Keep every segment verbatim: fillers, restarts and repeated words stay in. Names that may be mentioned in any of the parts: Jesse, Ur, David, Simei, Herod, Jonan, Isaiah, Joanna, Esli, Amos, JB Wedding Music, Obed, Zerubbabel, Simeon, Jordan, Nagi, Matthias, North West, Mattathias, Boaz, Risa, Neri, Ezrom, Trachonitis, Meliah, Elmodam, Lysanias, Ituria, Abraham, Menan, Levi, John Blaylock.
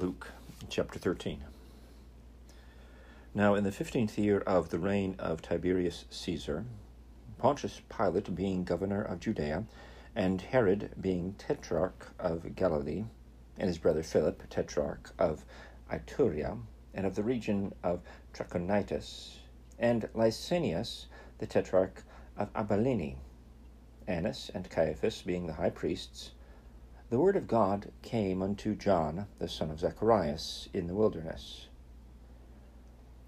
Luke chapter thirteen. Now in the fifteenth year of the reign of Tiberius Caesar, Pontius Pilate being governor of Judea, and Herod being tetrarch of Galilee, and his brother Philip, tetrarch of Ituria, and of the region of Trachonitis, and Lysanias, the tetrarch of Abilene, Annas and Caiaphas being the high priests, the word of God came unto John, the son of Zacharias, in the wilderness.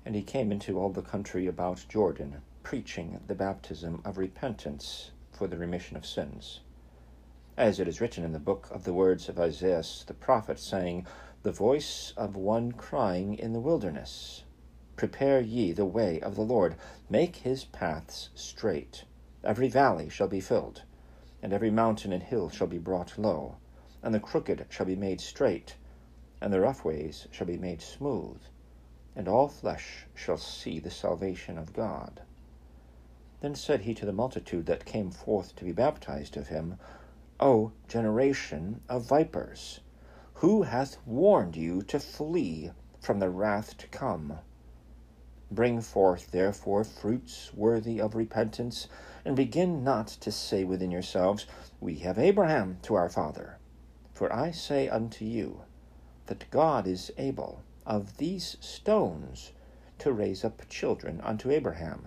And he came into all the country about Jordan, preaching the baptism of repentance for the remission of sins. As it is written in the book of the words of Isaiah the prophet, saying, The voice of one crying in the wilderness, Prepare ye the way of the Lord, make his paths straight. Every valley shall be filled, and every mountain and hill shall be brought low. And the crooked shall be made straight, and the rough ways shall be made smooth, and all flesh shall see the salvation of God. Then said he to the multitude that came forth to be baptized of him, O generation of vipers, who hath warned you to flee from the wrath to come? Bring forth therefore fruits worthy of repentance, and begin not to say within yourselves, We have Abraham to our father. For I say unto you, that God is able of these stones to raise up children unto Abraham.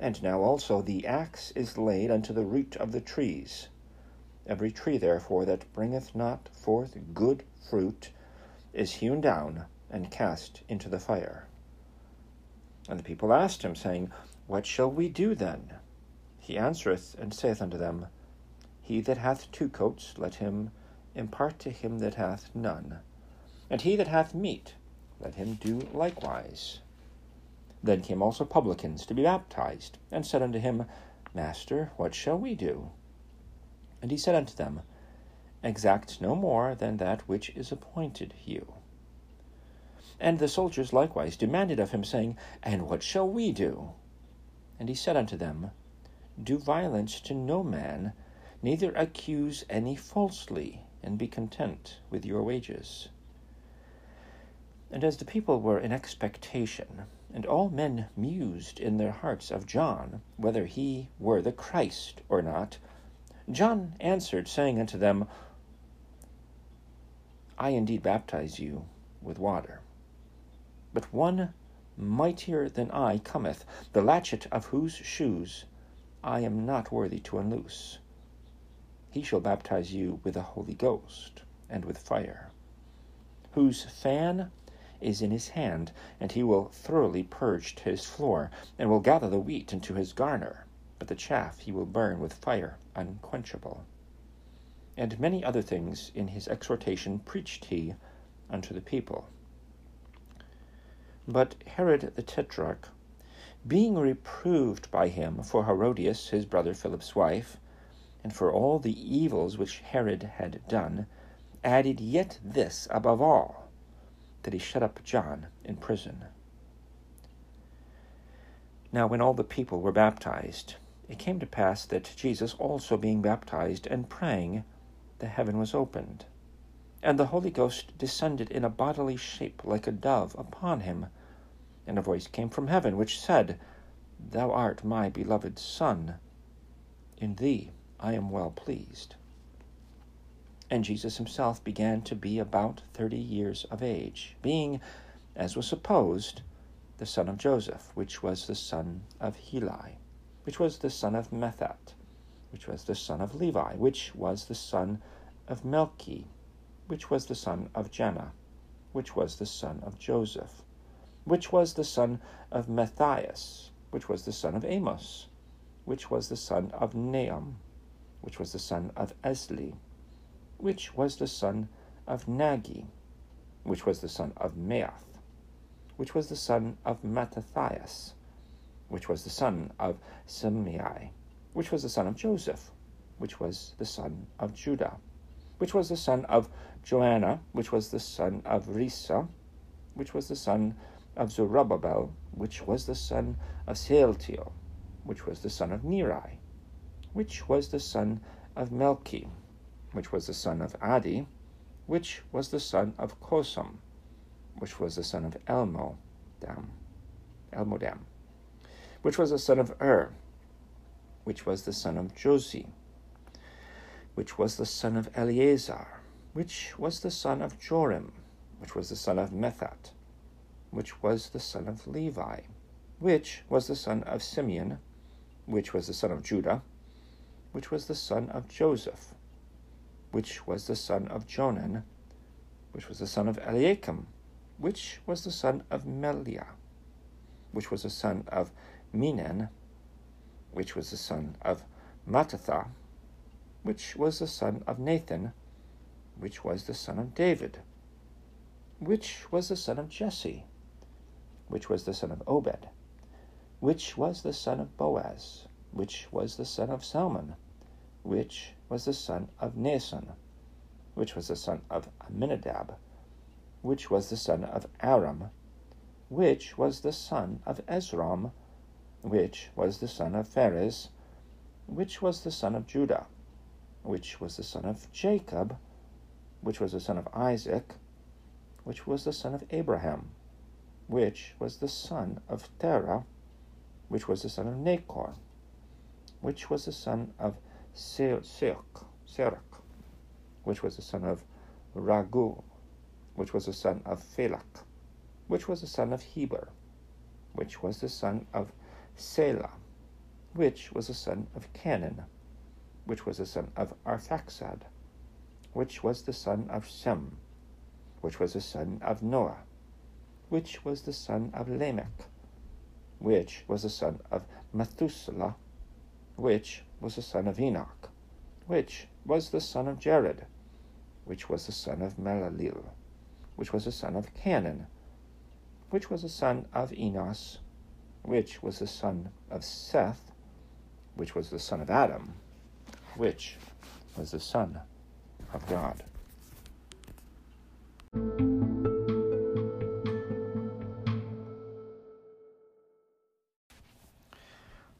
And now also the axe is laid unto the root of the trees. Every tree therefore that bringeth not forth good fruit is hewn down and cast into the fire. And the people asked him, saying, What shall we do then? He answereth and saith unto them, He that hath two coats, let him impart to him that hath none, and he that hath meat, let him do likewise. Then came also publicans to be baptized, and said unto him, Master, what shall we do? And he said unto them, Exact no more than that which is appointed you. And the soldiers likewise demanded of him, saying, And what shall we do? And he said unto them, Do violence to no man, neither accuse any falsely, and be content with your wages. And as the people were in expectation, and all men mused in their hearts of John, whether he were the Christ or not, John answered, saying unto them, I indeed baptize you with water, but one mightier than I cometh, the latchet of whose shoes I am not worthy to unloose. He shall baptize you with the Holy Ghost and with fire, whose fan is in his hand, and he will thoroughly purge his floor, and will gather the wheat into his garner, but the chaff he will burn with fire unquenchable. And many other things in his exhortation preached he unto the people. But Herod the Tetrarch, being reproved by him for Herodias, his brother Philip's wife, and for all the evils which Herod had done, added yet this above all, that he shut up John in prison. Now when all the people were baptized, it came to pass that Jesus also being baptized and praying, the heaven was opened, and the Holy Ghost descended in a bodily shape like a dove upon him, and a voice came from heaven, which said, Thou art my beloved Son, in thee I am well pleased. And Jesus himself began to be about thirty years of age, being, as was supposed, the son of Joseph, which was the son of Heli, which was the son of Methat, which was the son of Levi, which was the son of Melchi, which was the son of Janna, which was the son of Joseph, which was the son of Matthias, which was the son of Amos, which was the son of Naum, which was the son of Esli, which was the son of Nagi, which was the son of Maoth, which was the son of Mattathias, which was the son of Simei, which was the son of Joseph, which was the son of Judah, which was the son of Joanna, which was the son of Risa, which was the son of Zerubbabel, which was the son of Sealtiel, which was the son of Neri, which was the son of Melchi, which was the son of Adi, which was the son of Kosam, which was the son of Elmodam, Elmodam, which was the son of Ur, which was the son of Josi, which was the son of Eleazar, which was the son of Joram, which was the son of Methat, which was the son of Levi, which was the son of Simeon, which was the son of Judah, which was the son of Joseph, which was the son of Jonan, which was the son of Eliakim, which was the son of Meliah, which was the son of Menan, which was the son of Mattathias, which was the son of Nathan, which was the son of David, which was the son of Jesse, which was the son of Obed, which was the son of Boaz, which was the son of Salmon, which was the son of Nason, which was the son of Aminadab, which was the son of Aram, which was the son of Ezrom, which was the son of Phares, which was the son of Judah, which was the son of Jacob, which was the son of Isaac, which was the son of Abraham, which was the son of Terah, which was the son of Nahor, which was the son of Serach, which was the son of Ragu, which was the son of Phelak, which was the son of Heber, which was the son of Selah, which was the son of Canaan, which was the son of Arphaxad, which was the son of Shem, which was the son of Noah, which was the son of Lamech, which was the son of Methuselah, which was the son of Enoch, which was the son of Jared, which was the son of Malaleel, which was the son of Canaan, which was the son of Enos, which was the son of Seth, which was the son of Adam, which was the son of God.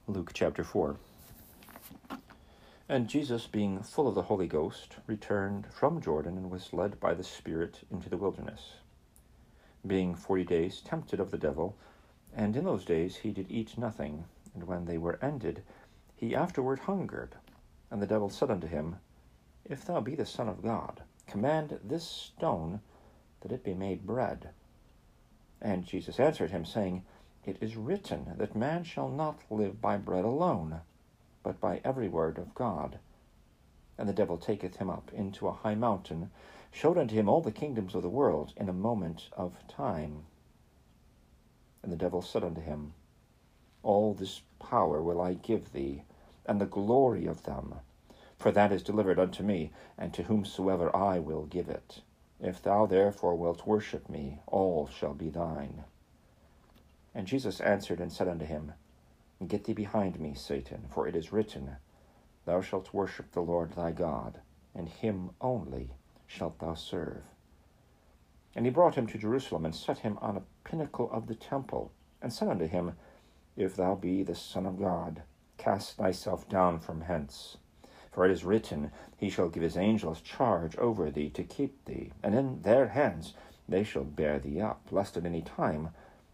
Luke chapter four. And Jesus, being full of the Holy Ghost, returned from Jordan and was led by the Spirit into the wilderness, being forty days tempted of the devil. And in those days he did eat nothing, and when they were ended, he afterward hungered. And the devil said unto him, If thou be the Son of God, command this stone that it be made bread. And Jesus answered him, saying, It is written that man shall not live by bread alone, but by every word of God. And the devil taketh him up into a high mountain, showed unto him all the kingdoms of the world in a moment of time. And the devil said unto him, All this power will I give thee, and the glory of them, for that is delivered unto me, and to whomsoever I will give it. If thou therefore wilt worship me, all shall be thine. And Jesus answered and said unto him, Get thee behind me, Satan, for it is written, Thou shalt worship the Lord thy God, and him only shalt thou serve. And he brought him to Jerusalem, and set him on a pinnacle of the temple, and said unto him, If thou be the Son of God, cast thyself down from hence. For it is written, He shall give his angels charge over thee to keep thee, and in their hands they shall bear thee up, lest at any time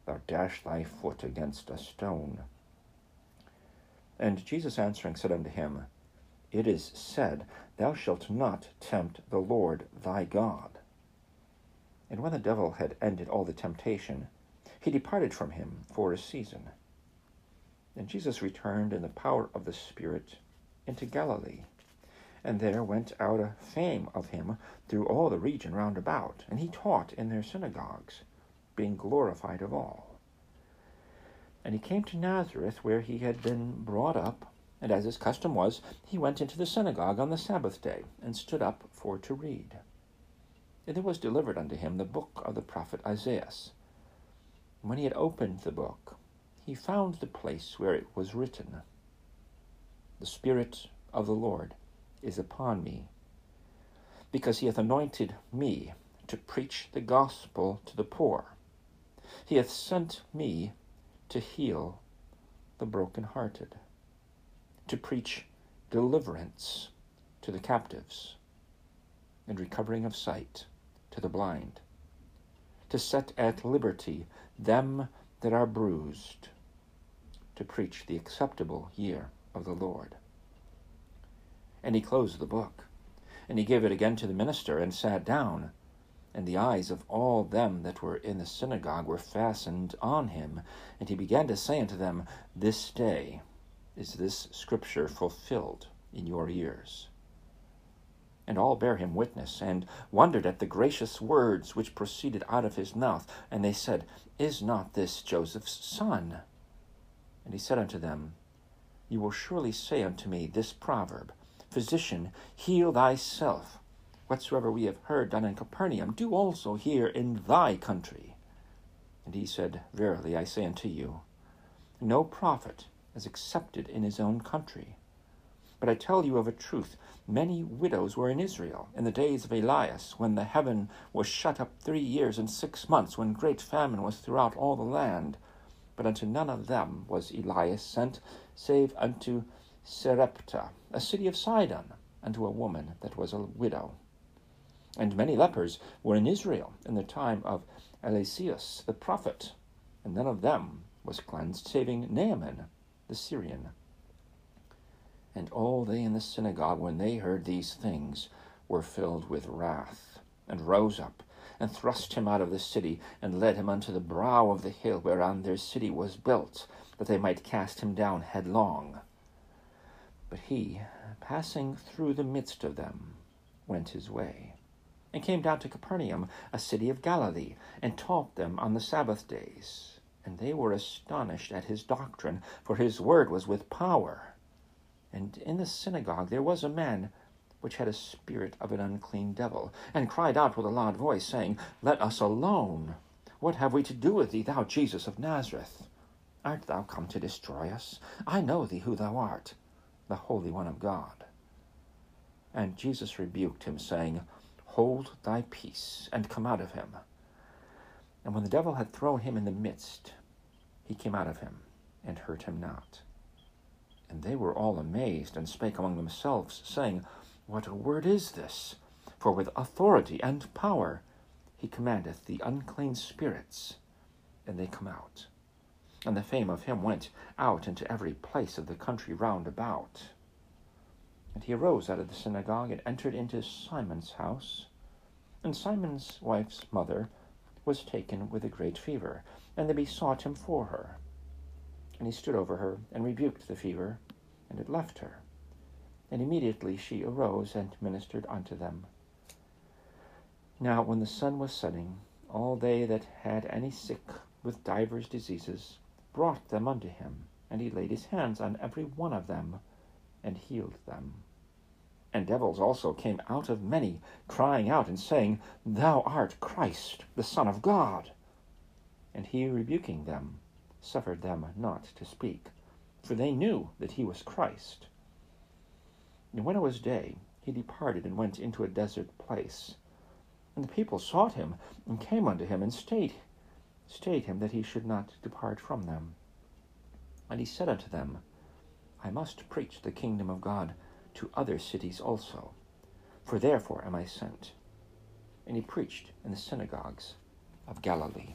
thou dash thy foot against a stone. And Jesus answering said unto him, It is said, Thou shalt not tempt the Lord thy God. And when the devil had ended all the temptation, he departed from him for a season. And Jesus returned in the power of the Spirit into Galilee, and there went out a fame of him through all the region round about, and he taught in their synagogues, being glorified of all. And he came to Nazareth, where he had been brought up, and as his custom was, he went into the synagogue on the Sabbath day, and stood up for to read. And there was delivered unto him the book of the prophet Isaiah. When he had opened the book, he found the place where it was written, The Spirit of the Lord is upon me, because he hath anointed me to preach the gospel to the poor. He hath sent me to heal the brokenhearted, to preach deliverance to the captives, and recovering of sight to the blind, to set at liberty them that are bruised, to preach the acceptable year of the Lord. And he closed the book, and he gave it again to the minister, and sat down. And the eyes of all them that were in the synagogue were fastened on him. And he began to say unto them, This day is this scripture fulfilled in your ears. And all bare him witness, and wondered at the gracious words which proceeded out of his mouth. And they said, Is not this Joseph's son? And he said unto them, You will surely say unto me this proverb, Physician, heal thyself. Whatsoever we have heard done in Capernaum, do also here in thy country. And he said, Verily I say unto you, no prophet is accepted in his own country. But I tell you of a truth, many widows were in Israel in the days of Elias, when the heaven was shut up three years and six months, when great famine was throughout all the land. But unto none of them was Elias sent, save unto Sarepta, a city of Sidon, unto a woman that was a widow. And many lepers were in Israel in the time of Eliseus the prophet, and none of them was cleansed, saving Naaman the Syrian. And all they in the synagogue, when they heard these things, were filled with wrath, and rose up, and thrust him out of the city, and led him unto the brow of the hill whereon their city was built, that they might cast him down headlong. But he, passing through the midst of them, went his way, and came down to Capernaum, a city of Galilee, and taught them on the Sabbath days. And they were astonished at his doctrine, for his word was with power. And in the synagogue there was a man which had a spirit of an unclean devil, and cried out with a loud voice, saying, Let us alone. What have we to do with thee, thou Jesus of Nazareth? Art thou come to destroy us? I know thee who thou art, the Holy One of God. And Jesus rebuked him, saying, Hold thy peace, and come out of him. And when the devil had thrown him in the midst, he came out of him, and hurt him not. And they were all amazed, and spake among themselves, saying, What a word is this? For with authority and power he commandeth the unclean spirits, and they come out. And the fame of him went out into every place of the country round about. And he arose out of the synagogue, and entered into Simon's house. And Simon's wife's mother was taken with a great fever, and they besought him for her. And he stood over her, and rebuked the fever, and it left her. And immediately she arose, and ministered unto them. Now when the sun was setting, all they that had any sick with divers diseases brought them unto him, and he laid his hands on every one of them, and healed them. And devils also came out of many, crying out, and saying, Thou art Christ, the Son of God. And he, rebuking them, suffered them not to speak, for they knew that he was Christ. And when it was day, he departed, and went into a desert place. And the people sought him, and came unto him, and stayed, stayed him, that he should not depart from them. And he said unto them, I must preach the kingdom of God to other cities also, for therefore am I sent. And he preached in the synagogues of Galilee.